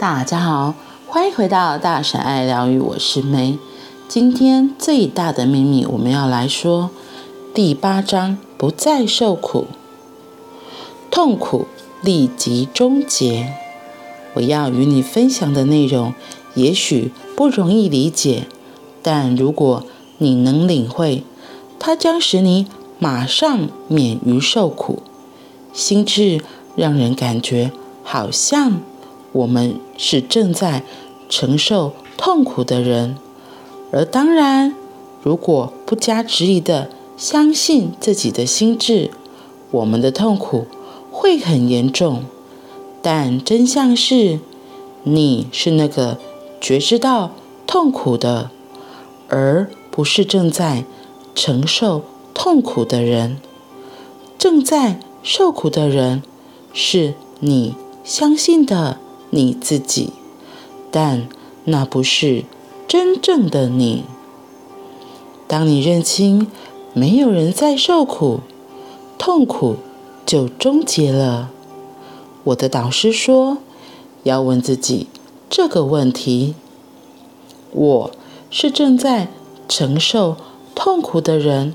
大家好，欢迎回到大神爱疗愈，我是梅。今天最大的秘密，我们要来说第8章，不再受苦，痛苦立即终结。我要与你分享的内容，也许不容易理解，但如果你能领会，它将使你马上免于受苦。心智让人感觉好像我们是正在承受痛苦的人，而当然，如果不加质疑的相信自己的心智，我们的痛苦会很严重。但真相是，你是那个觉知到痛苦的，而不是正在承受痛苦的人。正在受苦的人是你相信的你自己，但那不是真正的你。当你认清没有人在受苦，痛苦就终结了。我的导师说，要问自己这个问题：我是正在承受痛苦的人，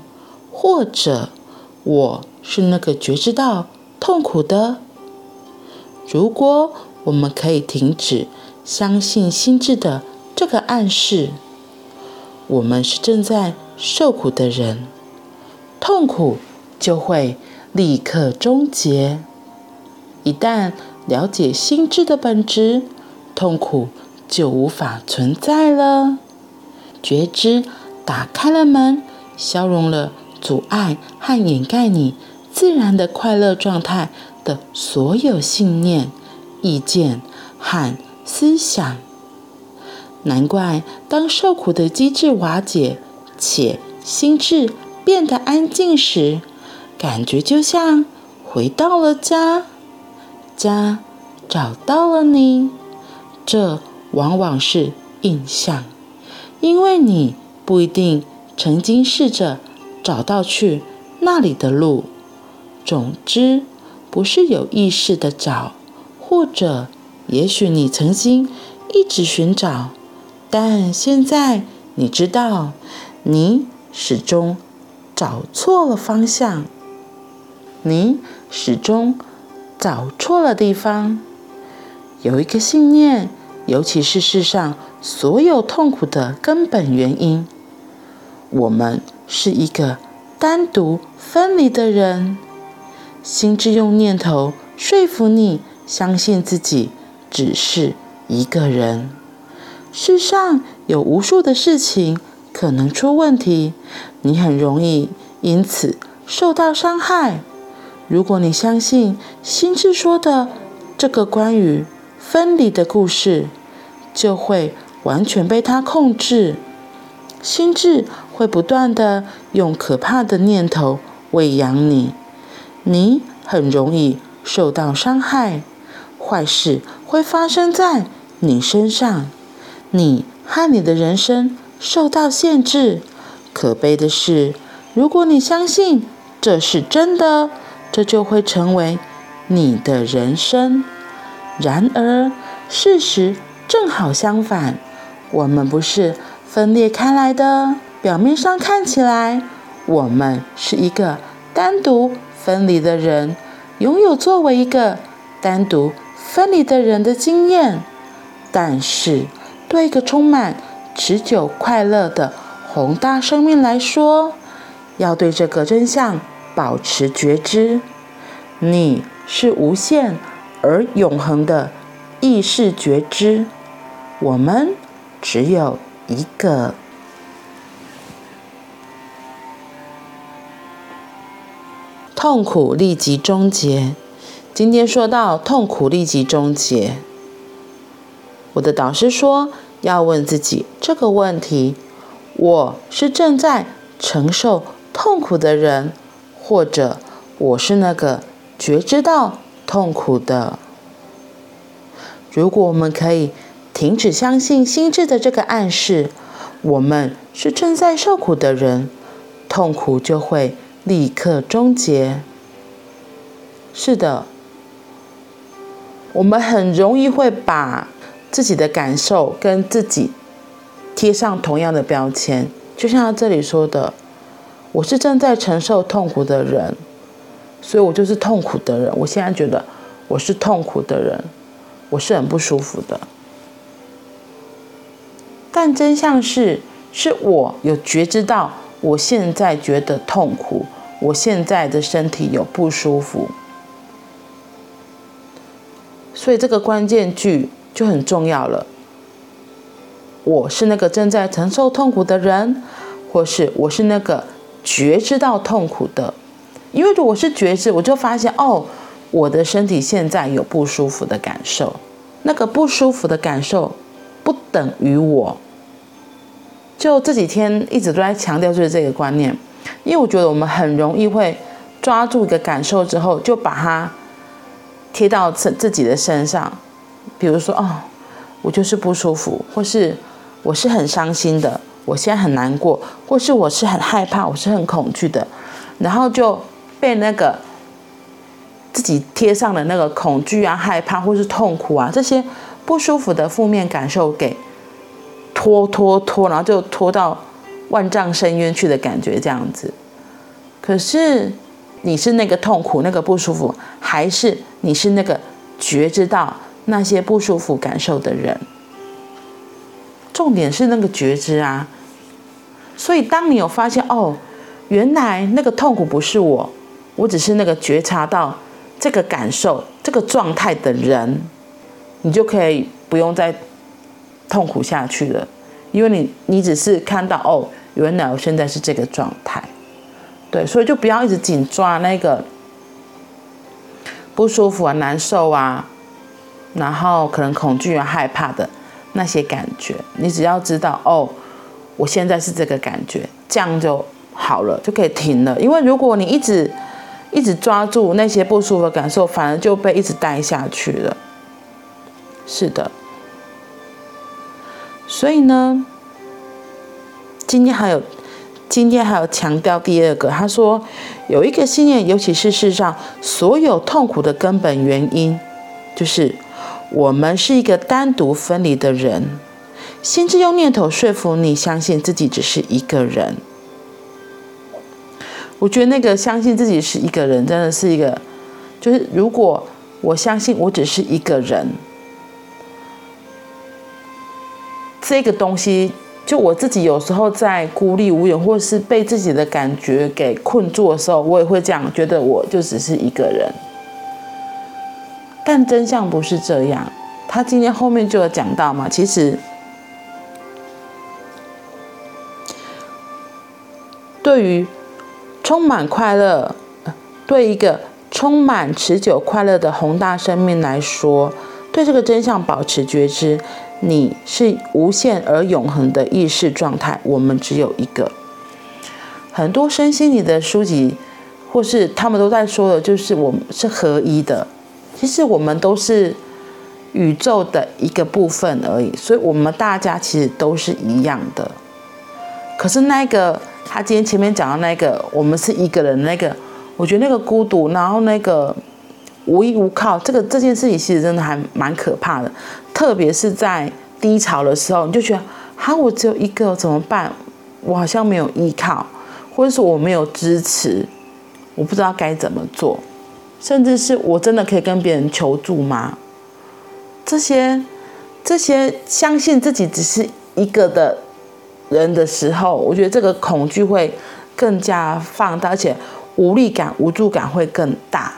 或者我是那个觉知到痛苦的？如果我们可以停止相信心智的这个暗示，我们是正在受苦的人，痛苦就会立刻终结。一旦了解心智的本质，痛苦就无法存在了。觉知打开了门，消融了阻碍和掩盖你自然的快乐状态的所有信念、意见和思想。难怪当受苦的机制瓦解且心智变得安静时，感觉就像回到了家，家找到了你。这往往是印象，因为你不一定曾经试着找到去那里的路。总之，不是有意识的找，或者也许你曾经一直寻找，但现在你知道你始终找错了方向，你始终找错了地方。有一个信念，尤其是世上所有痛苦的根本原因，我们是一个单独分离的人。心智用念头说服你相信自己只是一个人。世上有无数的事情可能出问题，你很容易因此受到伤害。如果你相信心智说的这个关于分离的故事，就会完全被它控制。心智会不断地用可怕的念头喂养你，你很容易受到伤害，坏事会发生在你身上，你和你的人生受到限制。可悲的是，如果你相信这是真的，这就会成为你的人生。然而，事实正好相反，我们不是分裂开来的。表面上看起来，我们是一个单独分离的人，拥有作为一个单独分离的人的经验，但是对一个充满持久快乐的宏大生命来说，要对这个真相保持觉知。你是无限而永恒的意识觉知，我们只有一个。痛苦立即终结。今天说到痛苦立即终结，我的导师说，要问自己这个问题：我是正在承受痛苦的人，或者我是那个觉知到痛苦的。如果我们可以停止相信心智的这个暗示，我们是正在受苦的人，痛苦就会立刻终结。是的，我们很容易会把自己的感受跟自己贴上同样的标签。就像他这里说的，我是正在承受痛苦的人，所以我就是痛苦的人。我现在觉得我是痛苦的人，我是很不舒服的。但真相是我有觉知到我现在觉得痛苦，我现在的身体有不舒服。所以这个关键句就很重要了。我是那个正在承受痛苦的人，或是我是那个觉知到痛苦的。因为如果是觉知，我就发现哦，我的身体现在有不舒服的感受。那个不舒服的感受不等于我。就这几天一直都在强调就是这个观念，因为我觉得我们很容易会抓住一个感受之后，就把它贴到自己的身上。比如说哦，我就是不舒服，或是我是很伤心的，我现在很难过，或是我是很害怕，我是很恐惧的，然后就被那个自己贴上的那个恐惧啊、害怕或是痛苦啊这些不舒服的负面感受给拖，然后就拖到万丈深渊去的感觉这样子。可是你是那个痛苦、那个不舒服，还是你是那个觉知到那些不舒服感受的人？重点是那个觉知啊。所以当你有发现哦，原来那个痛苦不是我，我只是那个觉察到这个感受、这个状态的人，你就可以不用再痛苦下去了。因为你只是看到哦，原来我现在是这个状态。对，所以就不要一直紧抓那个不舒服啊、难受啊，然后可能恐惧啊、害怕的那些感觉。你只要知道哦，我现在是这个感觉，这样就好了，就可以停了。因为如果你一直抓住那些不舒服的感受，反而就被一直带下去了。是的。所以呢，今天还有强调第二个，他说有一个信念，尤其是世上所有痛苦的根本原因，就是我们是一个单独分离的人。心智用念头说服你相信自己只是一个人。我觉得那个相信自己是一个人真的是一个，就是如果我相信我只是一个人这个东西，就我自己有时候在孤立无援或是被自己的感觉给困住的时候，我也会这样觉得，我就只是一个人。但真相不是这样。他今天后面就有讲到嘛，其实对一个充满持久快乐的宏大生命来说，对这个真相保持觉知，你是无限而永恒的意识状态，我们只有一个。很多身心灵的书籍或是他们都在说的就是我们是合一的，其实我们都是宇宙的一个部分而已，所以我们大家其实都是一样的。可是那个他今天前面讲到那个我们是一个人，那个我觉得那个孤独，然后那个无依无靠，这件事情其实真的还蛮可怕的。特别是在低潮的时候，你就觉得啊，我只有一个怎么办？我好像没有依靠，或者是我没有支持，我不知道该怎么做，甚至是我真的可以跟别人求助吗？这些相信自己只是一个的人的时候，我觉得这个恐惧会更加放大，而且无力感、无助感会更大。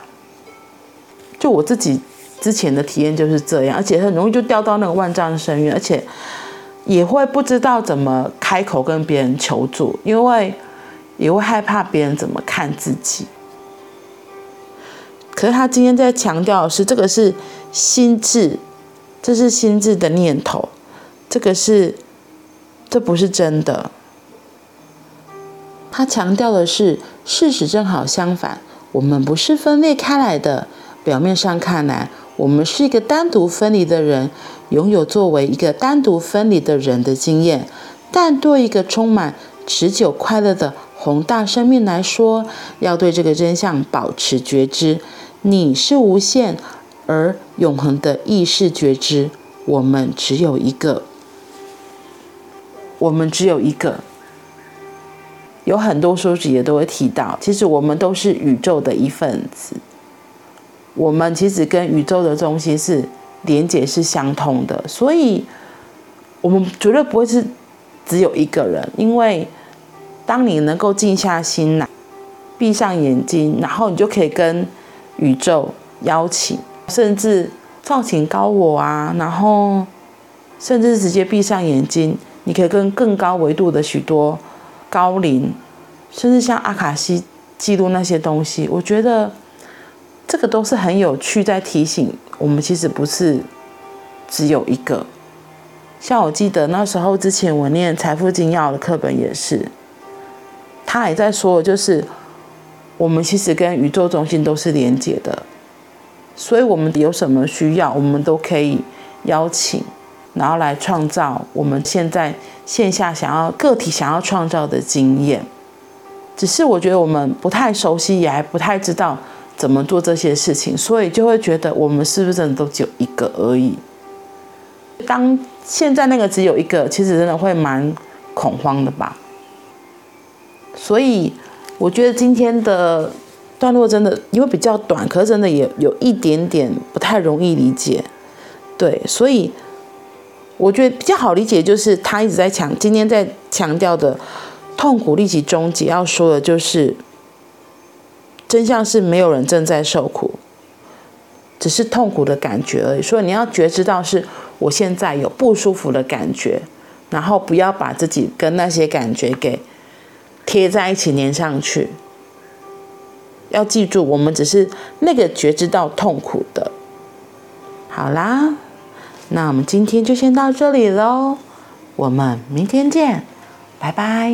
就我自己之前的体验就是这样，而且很容易就掉到那个万丈深渊，而且也会不知道怎么开口跟别人求助，因为也会害怕别人怎么看自己。可是他今天在强调的是，这个是心智，这是心智的念头，这不是真的。他强调的是，事实正好相反，我们不是分裂开来的。表面上看来，我们是一个单独分离的人，拥有作为一个单独分离的人的经验。但对一个充满持久快乐的宏大生命来说，要对这个真相保持觉知，你是无限而永恒的意识觉知，我们只有一个。有很多书籍也都会提到，其实我们都是宇宙的一份子，我们其实跟宇宙的东西是连结，是相通的，所以我们绝对不会是只有一个人。因为当你能够静下心来，闭上眼睛，然后你就可以跟宇宙邀请，甚至放请高我啊，然后甚至直接闭上眼睛，你可以跟更高维度的许多高灵，甚至像阿卡西记录那些东西，我觉得这个都是很有趣，在提醒我们其实不是只有一个。像我记得那时候之前我念财富精要的课本也是，他也在说就是我们其实跟宇宙中心都是连结的，所以我们有什么需要我们都可以邀请，然后来创造我们现在线下个体想要创造的经验。只是我觉得我们不太熟悉，也还不太知道怎么做这些事情，所以就会觉得我们是不是真的都只有一个而已。当现在那个只有一个，其实真的会蛮恐慌的吧。所以我觉得今天的段落真的因为比较短，可是真的也有一点点不太容易理解。对，所以我觉得比较好理解就是他一直在今天在强调的痛苦立即终结，要说的就是真相是没有人正在受苦，只是痛苦的感觉而已。所以你要觉知到是我现在有不舒服的感觉，然后不要把自己跟那些感觉给贴在一起粘上去。要记住我们只是那个觉知到痛苦的。好啦，那我们今天就先到这里咯，我们明天见，拜拜。